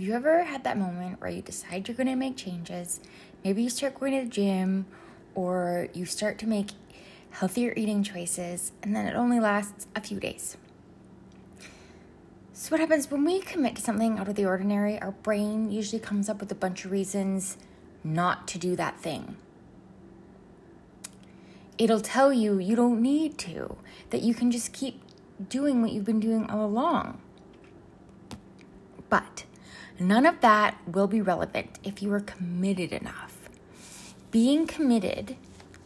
Have you ever had that moment where you decide you're going to make changes? Maybe you start going to the gym or you start to make healthier eating choices, and then it only lasts a few days. So what happens when we commit to something out of the ordinary, our brain usually comes up with a bunch of reasons not to do that thing. It'll tell you you don't need to, that you can just keep doing what you've been doing all along. But none of that will be relevant if you are committed enough. Being committed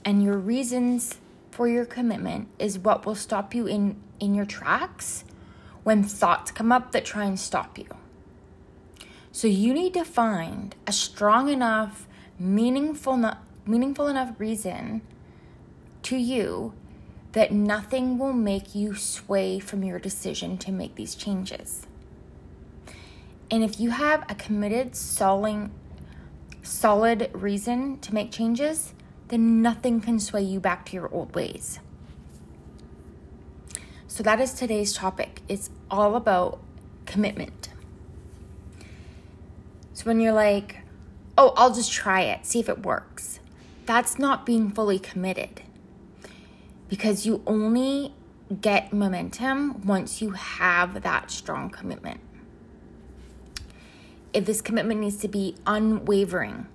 and your reasons for your commitment is what will stop you in your tracks when thoughts come up that try and stop you. So you need to find a strong enough, meaningful enough reason to you that nothing will make you sway from your decision to make these changes. And if you have a committed, solid reason to make changes, then nothing can sway you back to your old ways. So that is today's topic. It's all about commitment. So when you're like, oh, I'll just try it, see if it works. That's not being fully committed. Because you only get momentum once you have that strong commitment. If this commitment needs to be unwavering,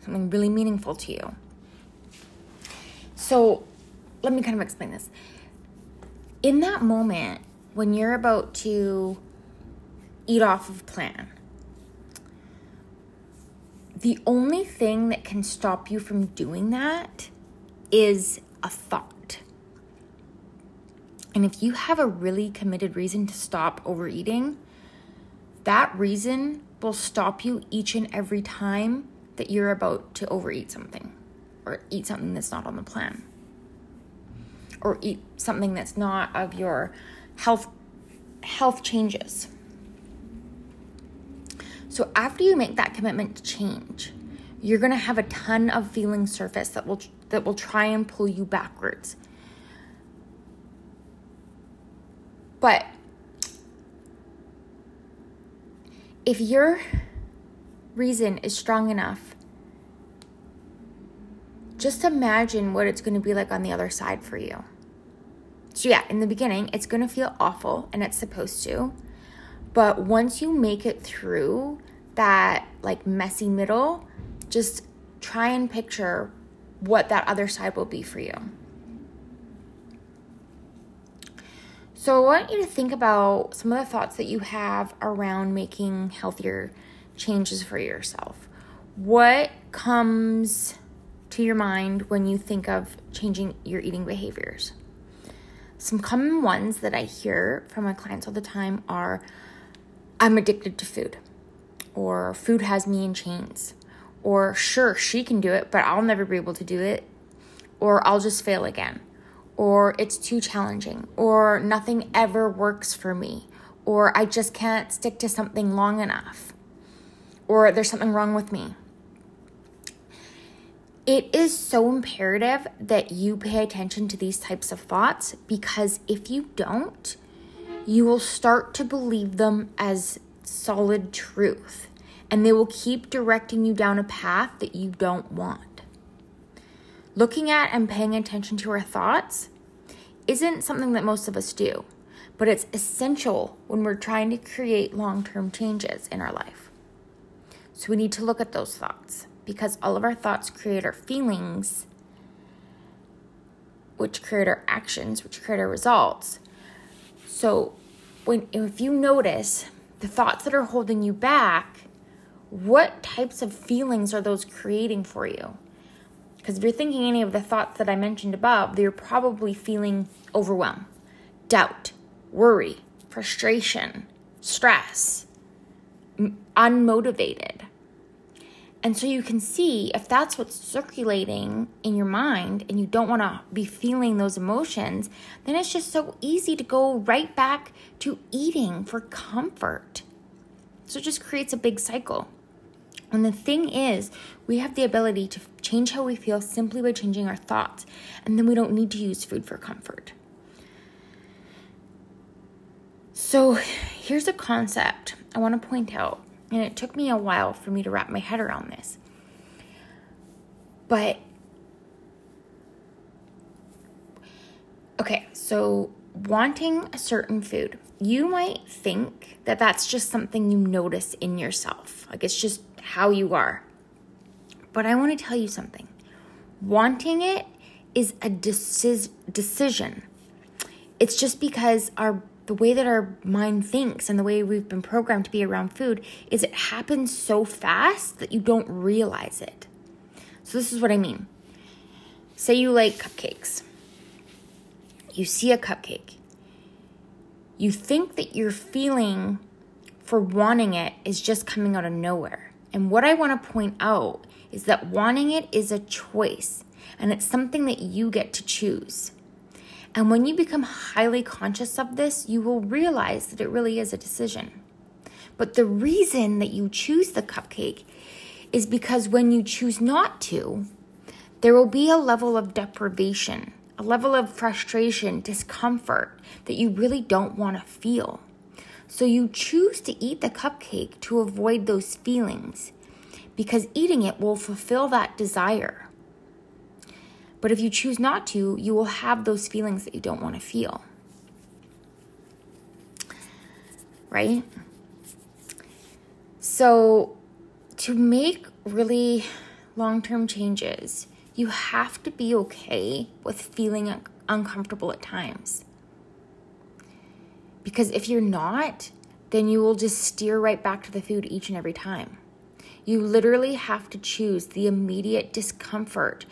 something really meaningful to you. So let me kind of explain this. In that moment, when you're about to eat off of plan, the only thing that can stop you from doing that is a thought. And if you have a really committed reason to stop overeating, that reason will stop you each and every time that you're about to overeat something or eat something that's not on the plan or eat something that's not of your health changes. So after you make that commitment to change, you're going to have a ton of feelings surface that will try and pull you backwards. But if your reason is strong enough, just imagine what it's going to be like on the other side for you. So yeah, in the beginning, it's going to feel awful, and it's supposed to. But once you make it through that like messy middle, just try and picture what that other side will be for you. So I want you to think about some of the thoughts that you have around making healthier changes for yourself. What comes to your mind when you think of changing your eating behaviors? Some common ones that I hear from my clients all the time are, I'm addicted to food, or food has me in chains, or sure, she can do it, but I'll never be able to do it, or I'll just fail again. Or it's too challenging, or nothing ever works for me, or I just can't stick to something long enough, or there's something wrong with me. It is so imperative that you pay attention to these types of thoughts, because if you don't, you will start to believe them as solid truth, and they will keep directing you down a path that you don't want. Looking at and paying attention to our thoughts isn't something that most of us do, but it's essential when we're trying to create long-term changes in our life. So we need to look at those thoughts, because all of our thoughts create our feelings, which create our actions, which create our results. So if you notice the thoughts that are holding you back, what types of feelings are those creating for you? Because if you're thinking any of the thoughts that I mentioned above, you're probably feeling overwhelm, doubt, worry, frustration, stress, unmotivated. And so you can see if that's what's circulating in your mind and you don't want to be feeling those emotions, then it's just so easy to go right back to eating for comfort. So it just creates a big cycle. And the thing is, we have the ability to change how we feel simply by changing our thoughts. And then we don't need to use food for comfort. So here's a concept I want to point out. And it took me a while for me to wrap my head around this. But, okay, so wanting a certain food. You might think that that's just something you notice in yourself. Like, it's just how you are. But I want to tell you something. Wanting it is a decision. It's just because the way that our mind thinks and the way we've been programmed to be around food is it happens so fast that you don't realize it. So this is what I mean. Say you like cupcakes. You see a cupcake. You think that your feeling for wanting it is just coming out of nowhere. And what I want to point out is that wanting it is a choice, and it's something that you get to choose. And when you become highly conscious of this, you will realize that it really is a decision. But the reason that you choose the cupcake is because when you choose not to, there will be a level of deprivation, a level of frustration, discomfort that you really don't want to feel. So you choose to eat the cupcake to avoid those feelings because eating it will fulfill that desire. But if you choose not to, you will have those feelings that you don't want to feel. Right? So to make really long-term changes, you have to be okay with feeling uncomfortable at times. Because if you're not, then you will just steer right back to the food each and every time. You literally have to choose the immediate discomfort.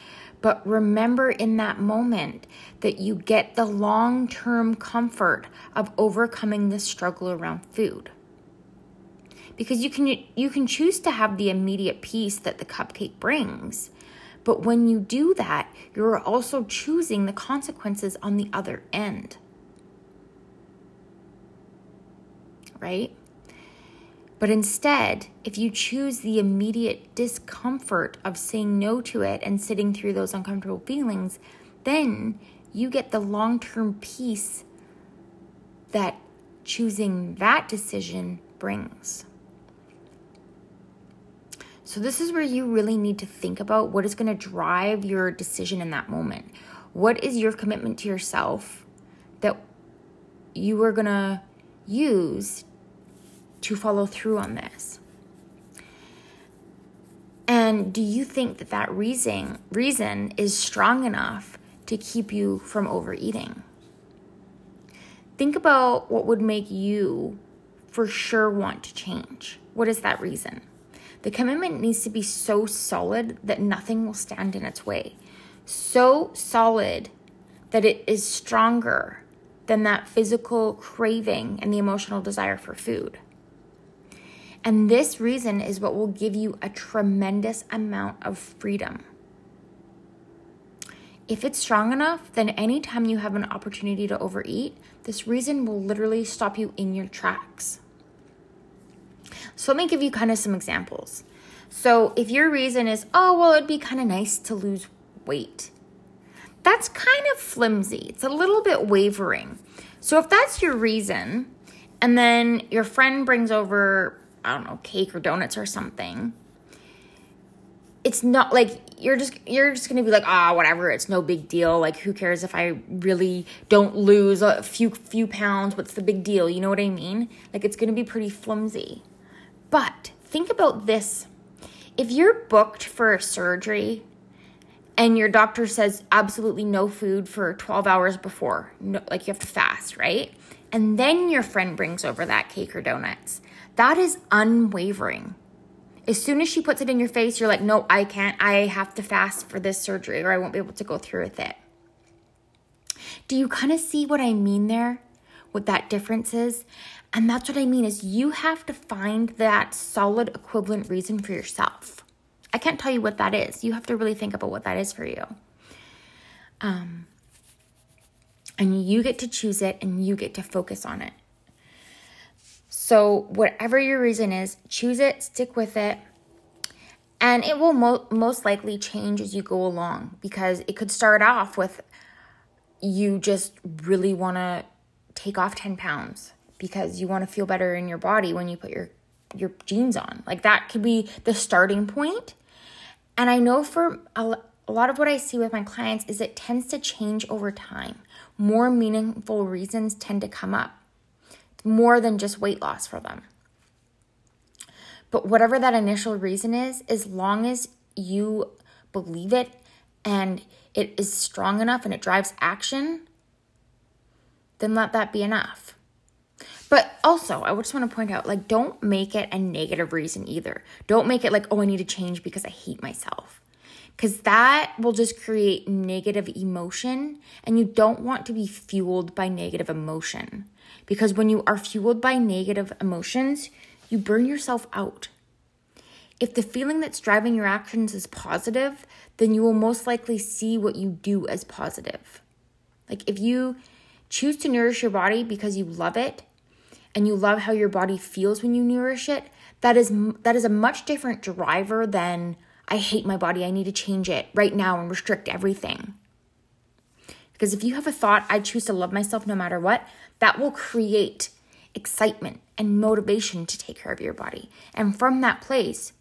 But remember in that moment that you get the long-term comfort of overcoming the struggle around food. Because you can choose to have the immediate peace that the cupcake brings. But when you do that, you're also choosing the consequences on the other end. Right? But instead, if you choose the immediate discomfort of saying no to it and sitting through those uncomfortable feelings, then you get the long-term peace that choosing that decision brings. So this is where you really need to think about what is going to drive your decision in that moment. What is your commitment to yourself that you are going to use to follow through on this? And do you think that reason is strong enough to keep you from overeating? Think about what would make you for sure want to change. What is that reason? The commitment needs to be so solid that nothing will stand in its way. So solid that it is stronger than that physical craving and the emotional desire for food. And this reason is what will give you a tremendous amount of freedom. If it's strong enough, then anytime you have an opportunity to overeat, this reason will literally stop you in your tracks. So let me give you kind of some examples. So if your reason is, oh, well, it'd be kind of nice to lose weight. That's kind of flimsy. It's a little bit wavering. So if that's your reason, and then your friend brings over, I don't know, cake or donuts or something, it's not like you're just going to be like, ah, whatever, it's no big deal. Like, who cares if I really don't lose a few pounds? What's the big deal? You know what I mean? Like, it's going to be pretty flimsy. But think about this. If you're booked for a surgery and your doctor says absolutely no food for 12 hours before, no, like, you have to fast, right? And then your friend brings over that cake or donuts. That is unwavering. As soon as she puts it in your face, you're like, no, I can't. I have to fast for this surgery or I won't be able to go through with it. Do you kind of see what I mean there? What that difference is? And that's what I mean is you have to find that solid equivalent reason for yourself. I can't tell you what that is. You have to really think about what that is for you. And you get to choose it and you get to focus on it. So whatever your reason is, choose it, stick with it, and it will most likely change as you go along because it could start off with you just really want to take off 10 pounds because you want to feel better in your body when you put your your jeans on. Like, that could be the starting point. And I know for a lot of what I see with my clients is it tends to change over time. More meaningful reasons tend to come up, more than just weight loss for them. But whatever that initial reason is, as long as you believe it and it is strong enough and it drives action, then let that be enough. But also, I just want to point out, like, don't make it a negative reason either. Don't make it like, oh, I need to change because I hate myself. Because that will just create negative emotion, and you don't want to be fueled by negative emotion. Because when you are fueled by negative emotions, you burn yourself out. If the feeling that's driving your actions is positive, then you will most likely see what you do as positive. Like, if you choose to nourish your body because you love it, and you love how your body feels when you nourish it, that is a much different driver than, I hate my body, I need to change it right now and restrict everything. Because if you have a thought, I choose to love myself no matter what, that will create excitement and motivation to take care of your body. And from that place,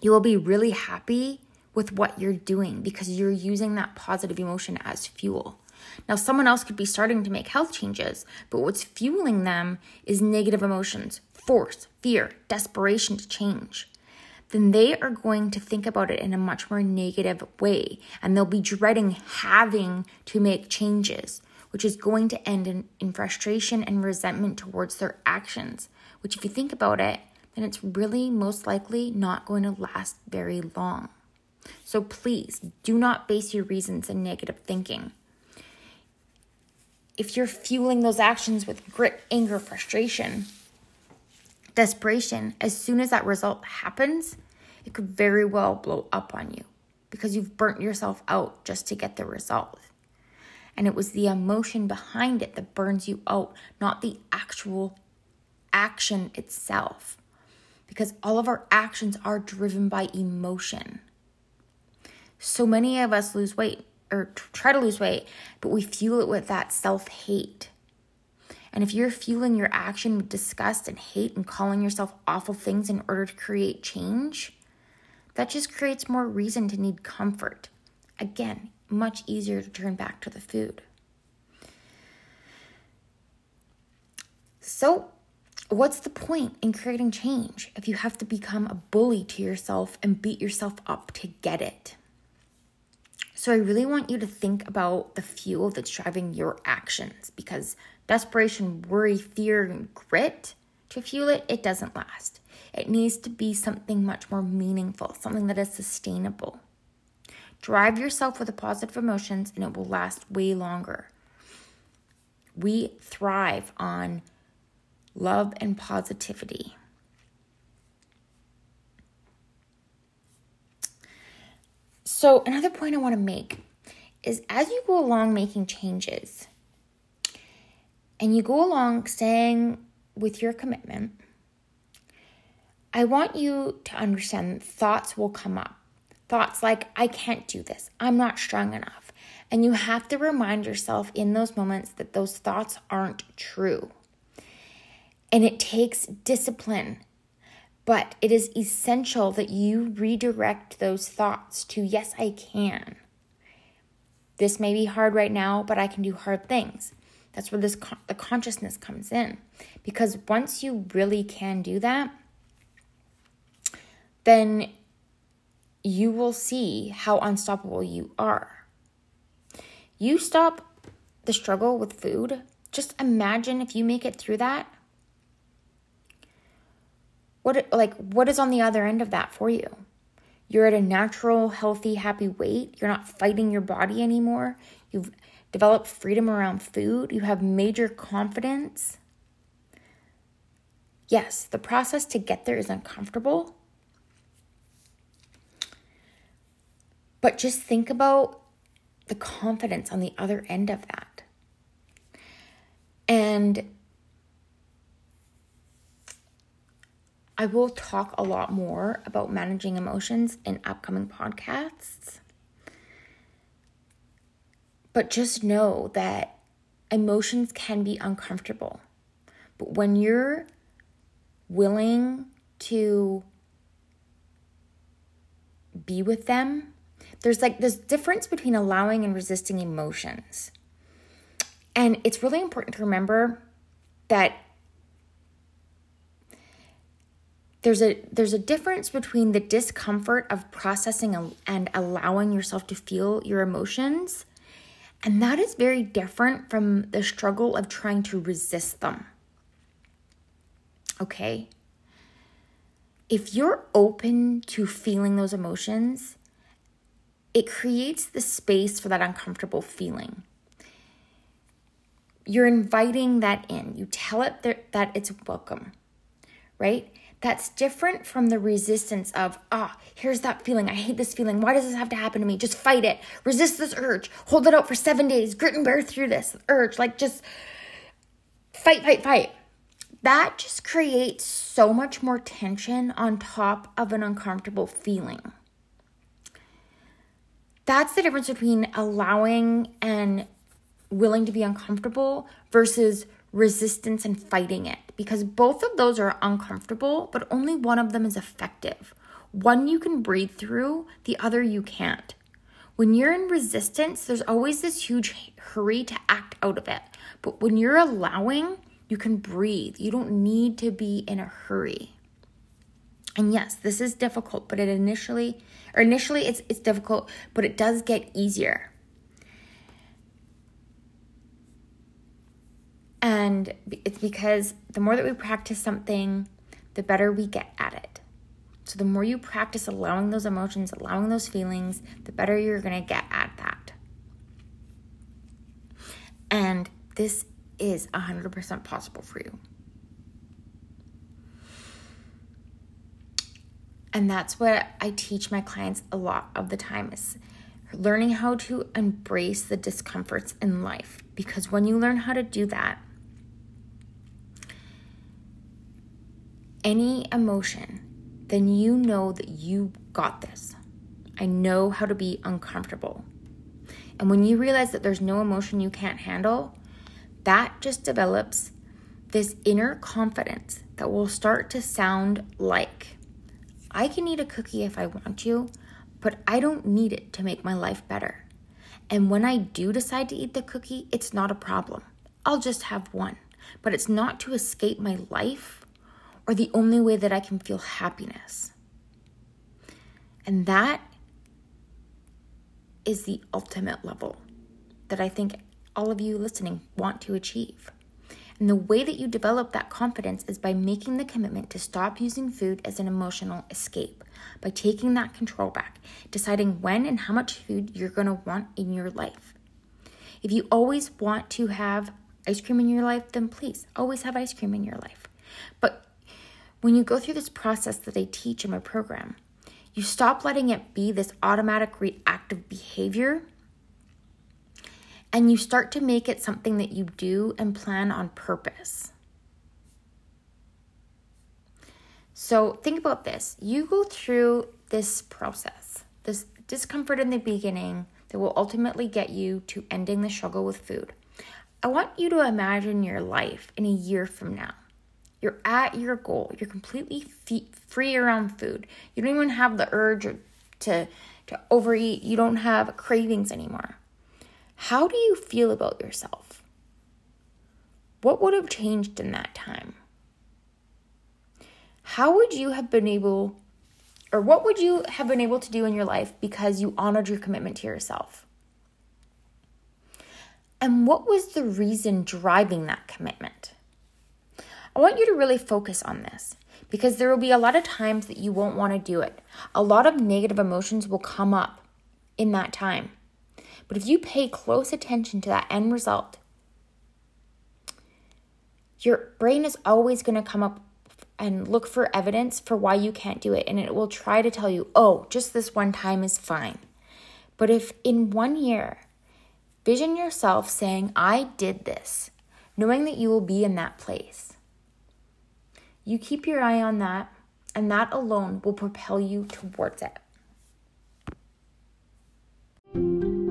you will be really happy with what you're doing because you're using that positive emotion as fuel. Now, someone else could be starting to make health changes, but what's fueling them is negative emotions, force, fear, desperation to change. Then they are going to think about it in a much more negative way, and they'll be dreading having to make changes, which is going to end in frustration and resentment towards their actions, which, if you think about it, then it's really most likely not going to last very long. So please do not base your reasons on negative thinking. If you're fueling those actions with grit, anger, frustration, desperation, as soon as that result happens, it could very well blow up on you because you've burnt yourself out just to get the result. And it was the emotion behind it that burns you out, not the actual action itself. Because all of our actions are driven by emotion. So many of us lose weight or try to lose weight, but we fuel it with that self-hate. And if you're fueling your action with disgust and hate and calling yourself awful things in order to create change, that just creates more reason to need comfort. Again, much easier to turn back to the food. So, what's the point in creating change if you have to become a bully to yourself and beat yourself up to get it? So I really want you to think about the fuel that's driving your actions, because desperation, worry, fear, and grit, to fuel it, it doesn't last. It needs to be something much more meaningful, something that is sustainable. Drive yourself with the positive emotions and it will last way longer. We thrive on love and positivity. So another point I want to make is, as you go along making changes and you go along staying with your commitment, I want you to understand that thoughts will come up. Thoughts like, I can't do this, I'm not strong enough. And you have to remind yourself in those moments that those thoughts aren't true. And it takes discipline. But it is essential that you redirect those thoughts to, yes, I can. This may be hard right now, but I can do hard things. That's where the consciousness comes in. Because once you really can do that, then you will see how unstoppable you are. You stop the struggle with food. Just imagine if you make it through that. What is on the other end of that for you? You're at a natural, healthy, happy weight. You're not fighting your body anymore. You've developed freedom around food. You have major confidence. Yes, the process to get there is uncomfortable. But just think about the confidence on the other end of that. And I will talk a lot more about managing emotions in upcoming podcasts. But just know that emotions can be uncomfortable. But when you're willing to be with them. There's like this difference between allowing and resisting emotions. And it's really important to remember that there's a difference between the discomfort of processing and allowing yourself to feel your emotions. And that is very different from the struggle of trying to resist them. Okay? If you're open to feeling those emotions, it creates the space for that uncomfortable feeling. You're inviting that in. You tell it that it's welcome, right? That's different from the resistance of, here's that feeling. I hate this feeling. Why does this have to happen to me? Just fight it. Resist this urge. Hold it out for 7 days. Grit and bear through this urge. Like, just fight. That just creates so much more tension on top of an uncomfortable feeling. That's the difference between allowing and willing to be uncomfortable versus resistance and fighting it, because both of those are uncomfortable, but only one of them is effective. One you can breathe through, the other you can't. When you're in resistance, there's always this huge hurry to act out of it. But when you're allowing, you can breathe. You don't need to be in a hurry. And yes, this is difficult, but initially it's difficult, but it does get easier. And it's because the more that we practice something, the better we get at it. So the more you practice allowing those emotions, allowing those feelings, the better you're going to get at that. And this is 100% possible for you. And that's what I teach my clients a lot of the time, is learning how to embrace the discomforts in life. Because when you learn how to do that, any emotion, then you know that you got this. I know how to be uncomfortable. And when you realize that there's no emotion you can't handle, that just develops this inner confidence that will start to sound like, I can eat a cookie if I want to, but I don't need it to make my life better. And when I do decide to eat the cookie, it's not a problem. I'll just have one. But it's not to escape my life or the only way that I can feel happiness. And that is the ultimate level that I think all of you listening want to achieve. And the way that you develop that confidence is by making the commitment to stop using food as an emotional escape, by taking that control back, deciding when and how much food you're going to want in your life. If you always want to have ice cream in your life, then please always have ice cream in your life. But when you go through this process that I teach in my program, you stop letting it be this automatic reactive behavior, and you start to make it something that you do and plan on purpose. So think about this. You go through this process, this discomfort in the beginning that will ultimately get you to ending the struggle with food. I want you to imagine your life in a year from now. You're at your goal. You're completely free around food. You don't even have the urge to overeat. You don't have cravings anymore. How do you feel about yourself? What would have changed in that time? How would you have been able, or what would you have been able to do in your life because you honored your commitment to yourself? And what was the reason driving that commitment? I want you to really focus on this, because there will be a lot of times that you won't want to do it. A lot of negative emotions will come up in that time. But if you pay close attention to that end result, your brain is always going to come up and look for evidence for why you can't do it. And it will try to tell you, just this one time is fine. But if in 1 year, vision yourself saying, I did this, knowing that you will be in that place. You keep your eye on that, and that alone will propel you towards it.